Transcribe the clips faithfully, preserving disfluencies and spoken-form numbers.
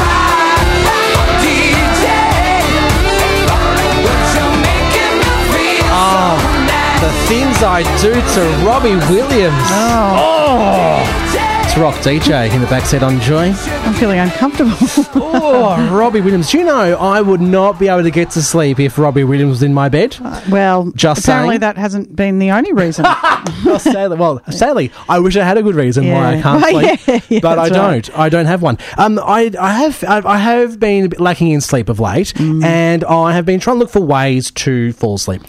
ride. Oh, the things I do to Robbie Williams. Oh. Oh. It's Rock D J in the backseat on Joy. I'm feeling uncomfortable. Oh, Robbie Williams. Do you know I would not be able to get to sleep if Robbie Williams was in my bed? Uh, well, Just apparently saying. That hasn't been the only reason. well, sadly, well, sadly, I wish I had a good reason yeah. why I can't well, sleep, yeah, yeah, but I don't. Right. I don't have one. Um, I, I have I have been lacking in sleep of late, mm. and I have been trying to look for ways to fall asleep.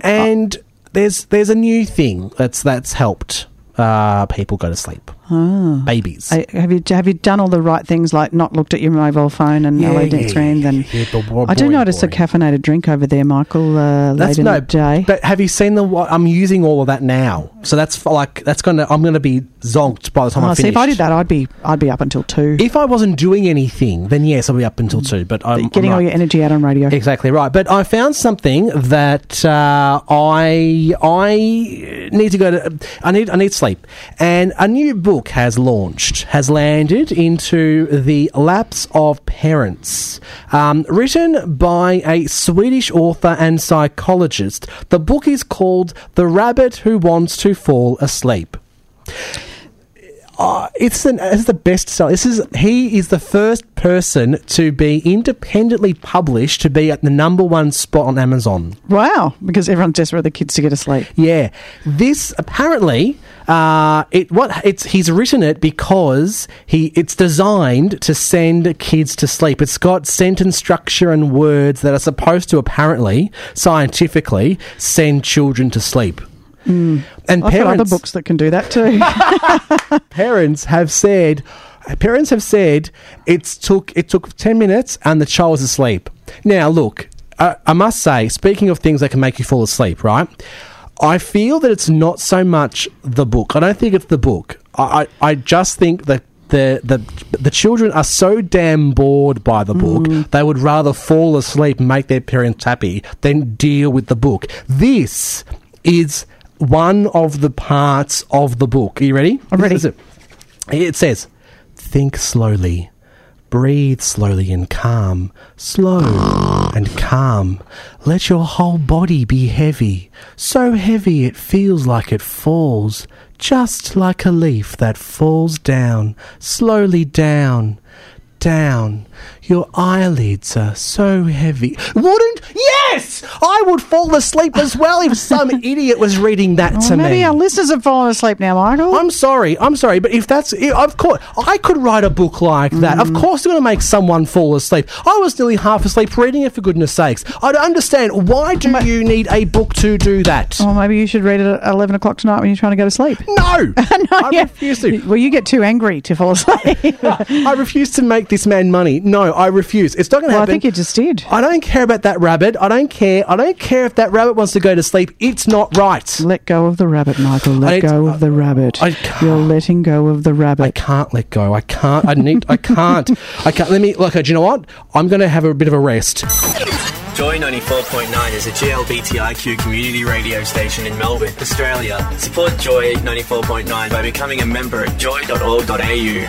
And oh. there's there's a new thing that's that's helped. Uh, people go to sleep. Oh. Babies. I, have you have you done all the right things, like not looked at your mobile phone and yeah, L E D yeah, screens? Yeah, and yeah, the, boring, I do notice boring. a caffeinated drink over there, Michael, uh, that's late no, in the day. But have you seen the? I'm using all of that now, so that's like that's gonna. I'm gonna be zonked by the time oh, I finish. See, if I did that, I'd be I'd be up until two. If I wasn't doing anything, then yes, I'll be up until two. But I'm getting I'm right. all your energy out on radio. Exactly right. But I found something that uh, I I need to go to. I need I need sleep. And a new book has launched, has landed into the laps of parents. Um, written by a Swedish author and psychologist, the book is called The Rabbit Who Wants to Fall Asleep. Uh, it's, an, it's the best seller. This is he is the first person to be independently published to be at the number one spot on Amazon. Wow! Because everyone's desperate for the kids to get asleep. Yeah, this apparently uh, it what it's he's written it because he it's designed to send kids to sleep. It's got sentence structure and words that are supposed to apparently scientifically send children to sleep. Mm. And I've parents, other books that can do that too. parents have said, parents have said it's took it took ten minutes and the child was asleep. Now, look, I, I must say, speaking of things that can make you fall asleep, right? I feel that it's not so much the book. I don't think it's the book. I, I, I just think that. The, the the children are so damn bored by the book, mm. they would rather fall asleep and make their parents happy than deal with the book. This is one of the parts of the book. Are you ready? I'm ready. This is it. It says, think slowly, breathe slowly and calm, slow and calm. Let your whole body be heavy, so heavy it feels like it falls, just like a leaf that falls down, slowly down, down. Your eyelids are so heavy. Wouldn't? Yes! I would fall asleep as well if some idiot was reading that well, to maybe me. Maybe our listeners have fallen asleep now, Michael. I'm sorry. I'm sorry. But if that's... If, of course, I could write a book like that. Mm. Of course it's going to make someone fall asleep. I was nearly half asleep reading it, for goodness sakes. I don't understand. Why do Ma- you need a book to do that? Well, maybe you should read it at eleven o'clock tonight when you're trying to go to sleep. No! no I yeah. refuse to. Well, you get too angry to fall asleep. I refuse to make this man money. No, I refuse. It's not going to well, happen. I think you just did. I don't care about that rabbit. I don't care. I don't care if that rabbit wants to go to sleep. It's not right. Let go of the rabbit, Michael. Let go of the rabbit. I can't. You're letting go of the rabbit. I can't let go. I can't. I need. I can't. I can't. Let me. Look, do you know what? I'm going to have a bit of a rest. Joy ninety-four point nine is a G L B T I Q community radio station in Melbourne, Australia. Support Joy ninety-four point nine by becoming a member at joy dot org dot a u.